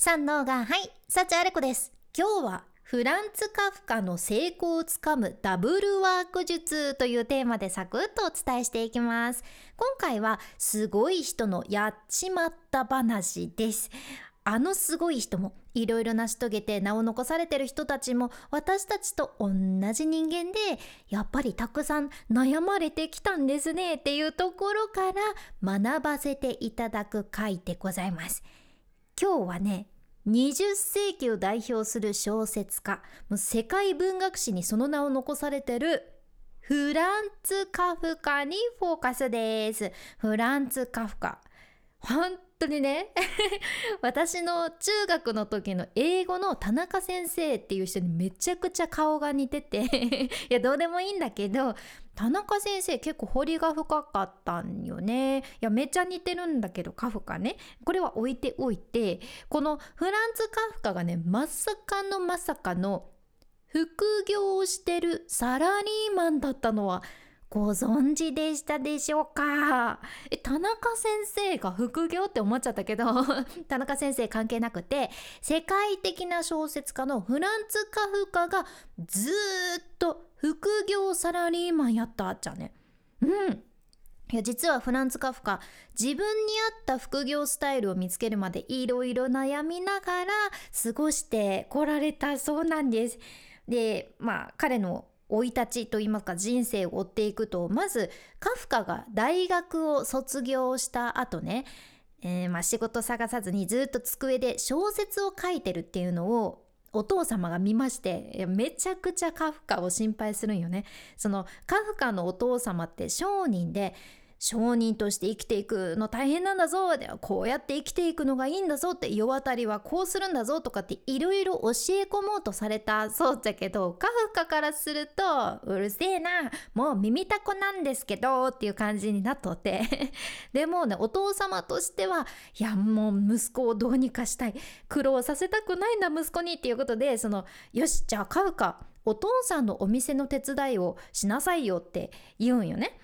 三のがはい、幸あれ子です。今日はフランツ・カフカの成功をつかむダブルワーク術というテーマでサクッとお伝えしていきます。今回はすごい人のやっちまった話です。あのすごい人もいろいろ成し遂げて名を残されてる人たちも私たちと同じ人間でやっぱりたくさん悩まれてきたんですねっていうところから学ばせていただく回でございます。今日はね、20世紀を代表する小説家、もう世界文学史にその名を残されてるフランツ・カフカにフォーカスです。フランツ・カフカ。本当にね私の中学の時の英語の田中先生っていう人にめちゃくちゃ顔が似てていやどうでもいいんだけど、田中先生結構彫りが深かったんよね。いやめちゃ似てるんだけど、カフカね、これは置いておいて、このフランツ・カフカがね、まさかの副業をしてるサラリーマンだったのはご存知でしたでしょうか？田中先生が副業って思っちゃったけど田中先生関係なくて、世界的な小説家のフランツ・カフカがずっと副業サラリーマンやったっちゃね。いや実はフランツ・カフカ、自分に合った副業スタイルを見つけるまでいろいろ悩みながら過ごしてこられたそうなんです。で、彼の生い立ちと今か人生を追っていくと、まずカフカが大学を卒業した後ね、仕事探さずにずっと机で小説を書いてるっていうのをお父様が見まして、めちゃくちゃカフカを心配するんよね。そのカフカのお父様って商人で、商人として生きていくの大変なんだぞ、こうやって生きていくのがいいんだぞって、世渡りはこうするんだぞとかっていろいろ教え込もうとされたそうだけど、カフカからするとうるせえな、もう耳たこなんですけどっていう感じになっとってでもね、お父様としてはいやもう息子をどうにかしたい、苦労させたくないんだ息子にっていうことで、よしじゃあカフカお父さんのお店の手伝いをしなさいよって言うんよね。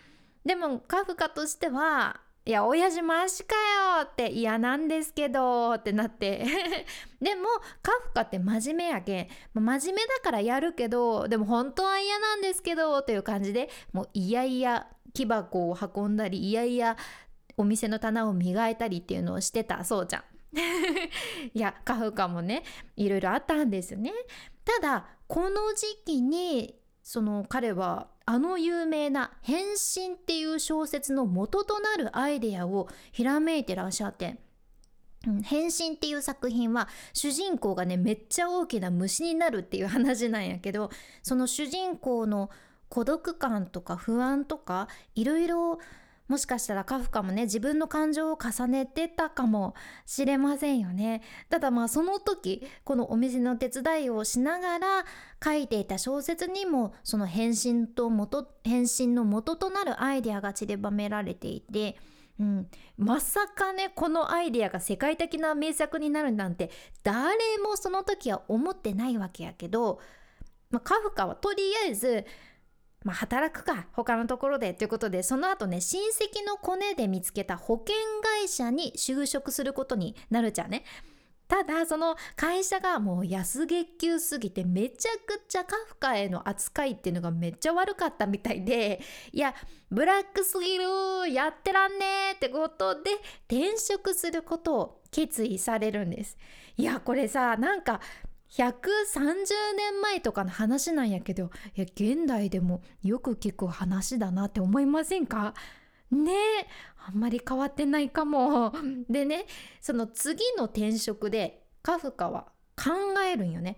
でもカフカとしては、いや親父マシかよって嫌なんですけどってなってでもカフカって真面目やけん、真面目だからやるけど、でも本当は嫌なんですけどという感じで、もういやいや木箱を運んだり、いやいやお店の棚を磨いたりっていうのをしてたそうじゃんいやカフカもねいろいろあったんですよね。ただこの時期に彼はあの有名な変身っていう小説の元となるアイデアをひらめいてらっしゃって、変身っていう作品は主人公がねめっちゃ大きな虫になるっていう話なんやけど、その主人公の孤独感とか不安とかいろいろ、もしかしたらカフカもね自分の感情を重ねてたかもしれませんよね。ただその時このお店の手伝いをしながら書いていた小説にもその変身の元となるアイデアが散りばめられていて、まさかねこのアイデアが世界的な名作になるなんて誰もその時は思ってないわけやけど、カフカはとりあえず働くか他のところでということで、その後ね親戚のコネで見つけた保険会社に就職することになるじゃんね。ただその会社がもう安月給すぎて、めちゃくちゃカフカへの扱いっていうのがめっちゃ悪かったみたいで、いやブラックすぎる、やってらんねーってことで転職することを決意されるんです。いやこれさ、130年前とかの話なんやけど、いや現代でもよく聞く話だなって思いませんかね。あんまり変わってないかも。でね、その次の転職でカフカは考えるんよね。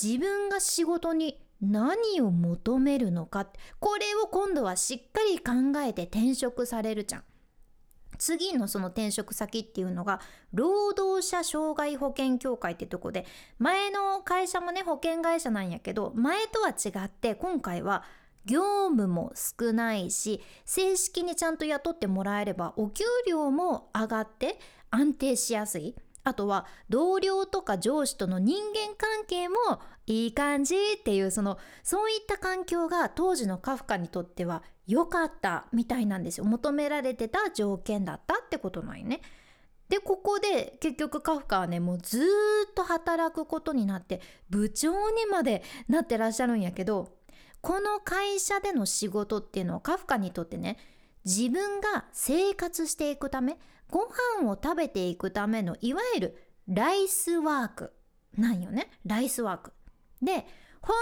自分が仕事に何を求めるのか、これを今度はしっかり考えて転職されるじゃん。次のその転職先っていうのが労働者障害保険協会ってとこで、前の会社もね保険会社なんやけど、前とは違って今回は業務も少ないし、正式にちゃんと雇ってもらえればお給料も上がって安定しやすい、あとは同僚とか上司との人間関係もいい感じっていう、そういった環境が当時のカフカにとっては良かったみたいなんですよ。求められてた条件だったってことなんよね。でここで結局カフカはねもうずっと働くことになって部長にまでなってらっしゃるんやけど、この会社での仕事っていうのはカフカにとってね、自分が生活していくため、ご飯を食べていくためのいわゆるライスワークなんよね。ライスワークで本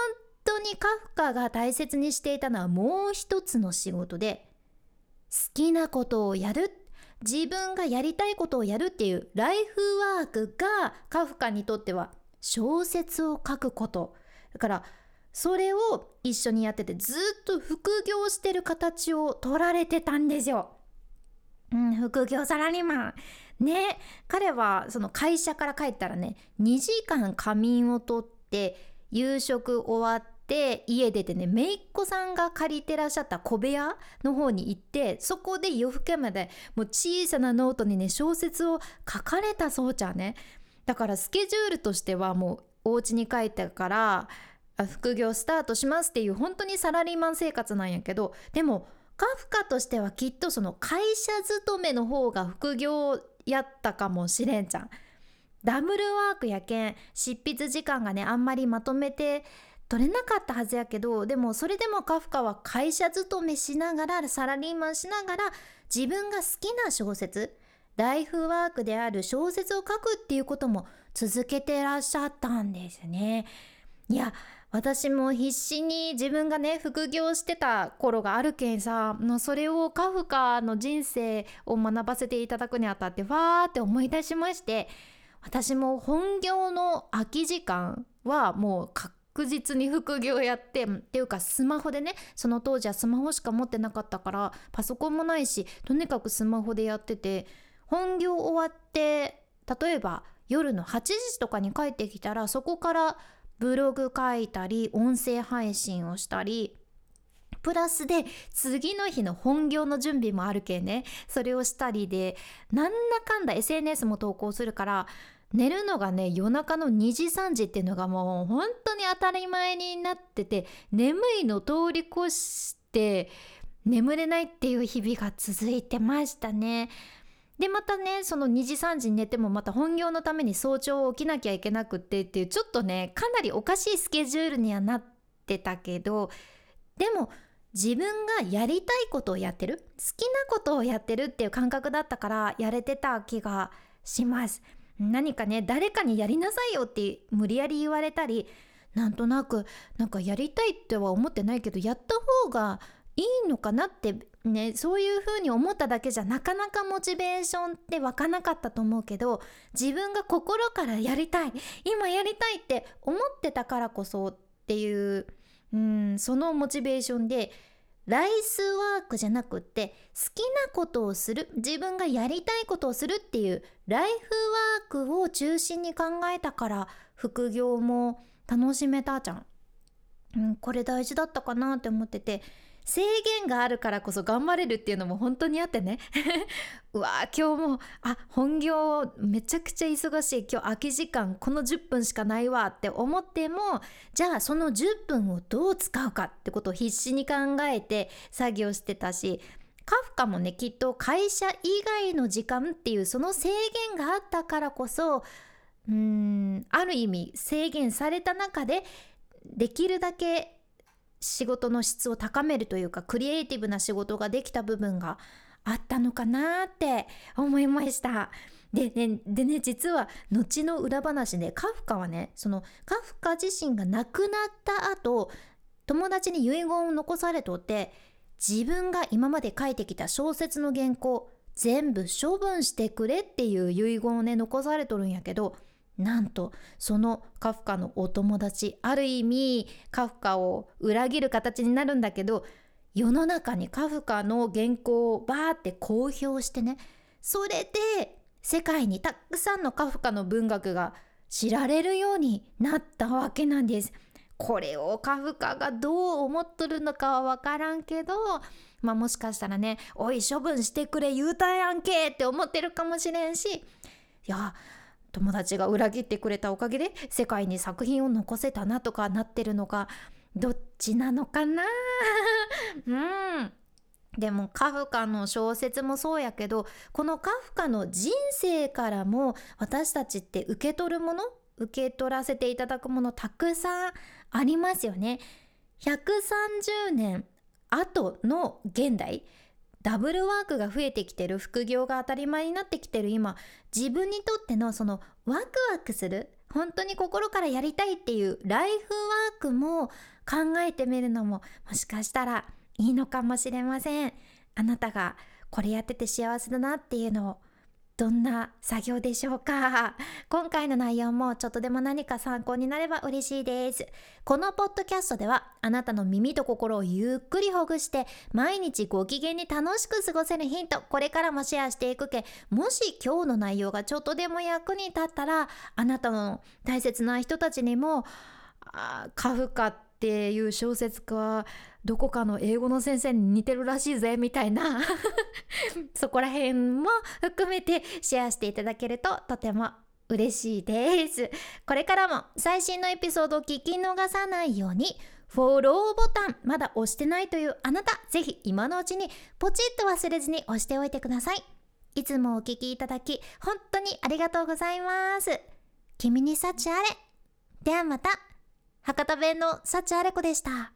当にカフカが大切にしていたのはもう一つの仕事で、好きなことをやる、自分がやりたいことをやるっていうライフワークがカフカにとっては小説を書くことだから、それを一緒にやっててずっと副業してる形を取られてたんですよ。副業サラリーマンね。彼はその会社から帰ったらね2時間仮眠をとって夕食終わって家出てね、めいっ子さんが借りてらっしゃった小部屋の方に行って、そこで夜更けまでもう小さなノートにね小説を書かれたそうちゃんね。だからスケジュールとしてはもうお家に帰ったから副業スタートしますっていう本当にサラリーマン生活なんやけど、でもカフカとしてはきっとその会社勤めの方が副業やったかもしれんじゃん。ダブルワークやけん執筆時間がねあんまりまとめて取れなかったはずやけど、でもそれでもカフカは会社勤めしながらサラリーマンしながら自分が好きな小説、ライフワークである小説を書くっていうことも続けてらっしゃったんですね。いや私も必死に自分がね副業してた頃があるけんさ、それをカフカの人生を学ばせていただくにあたってわーって思い出しまして、私も本業の空き時間はもう確実に副業やって、っていうかスマホでね、その当時はスマホしか持ってなかったからパソコンもないし、とにかくスマホでやってて、本業終わって例えば夜の8時とかに帰ってきたらそこからブログ書いたり音声配信をしたり、プラスで次の日の本業の準備もあるけんね、それをしたりで、なんだかんだ SNS も投稿するから、寝るのがね夜中の2時3時っていうのがもう本当に当たり前になってて、眠いの通り越して眠れないっていう日々が続いてましたね。でまたねその2時3時に寝てもまた本業のために早朝起きなきゃいけなくってっていう、ちょっとねかなりおかしいスケジュールにはなってたけど、でも自分がやりたいことをやってる、好きなことをやってるっていう感覚だったからやれてた気がします。何かね誰かにやりなさいよって無理やり言われたり、なんとなくなんかやりたいっては思ってないけどやった方がいいのかなってね、そういう風に思っただけじゃなかなかモチベーションって湧かなかったと思うけど、自分が心からやりたい、今やりたいって思ってたからこそっていう、そのモチベーションでライスワークじゃなくって好きなことをする、自分がやりたいことをするっていうライフワークを中心に考えたから副業も楽しめたじゃん。これ大事だったかなって思ってて、制限があるからこそ頑張れるっていうのも本当にあってねうわー今日も本業めちゃくちゃ忙しい、今日空き時間この10分しかないわって思っても、じゃあその10分をどう使うかってことを必死に考えて作業してたし、カフカもねきっと会社以外の時間っていうその制限があったからこそ、ある意味制限された中でできるだけ仕事の質を高めるというかクリエイティブな仕事ができた部分があったのかなって思いました。でね実は後の裏話で、カフカはねそのカフカ自身が亡くなった後、友達に遺言を残されとって、自分が今まで書いてきた小説の原稿全部処分してくれっていう遺言をね残されとるんやけど、なんとそのカフカのお友達、ある意味カフカを裏切る形になるんだけど、世の中にカフカの原稿をバーって公表してね、それで世界にたくさんのカフカの文学が知られるようになったわけなんです。これをカフカがどう思っとるのかはわからんけど、もしかしたらね、おい処分してくれ言うたやんけって思ってるかもしれんし、いや友達が裏切ってくれたおかげで世界に作品を残せたなとかなってるのか、どっちなのかなでもカフカの小説もそうやけど、このカフカの人生からも私たちって受け取るもの、受け取らせていただくものたくさんありますよね。130年後の現代、ダブルワークが増えてきてる、副業が当たり前になってきてる今、自分にとってのそのワクワクする、本当に心からやりたいっていうライフワークも考えてみるのももしかしたらいいのかもしれません。あなたがこれやってて幸せだなっていうのを、どんな作業でしょうか。今回の内容もちょっとでも何か参考になれば嬉しいです。このポッドキャストではあなたの耳と心をゆっくりほぐして毎日ご機嫌に楽しく過ごせるヒント、これからもシェアしていくけ、もし今日の内容がちょっとでも役に立ったら、あなたの大切な人たちにも、カフカっていう小説家どこかの英語の先生に似てるらしいぜみたいなそこら辺も含めてシェアしていただけるととても嬉しいです。これからも最新のエピソードを聞き逃さないように、フォローボタンまだ押してないというあなた、ぜひ今のうちにポチッと忘れずに押しておいてください。いつもお聞きいただき本当にありがとうございます。君に幸あれ。ではまた。博多弁の幸あれ子でした。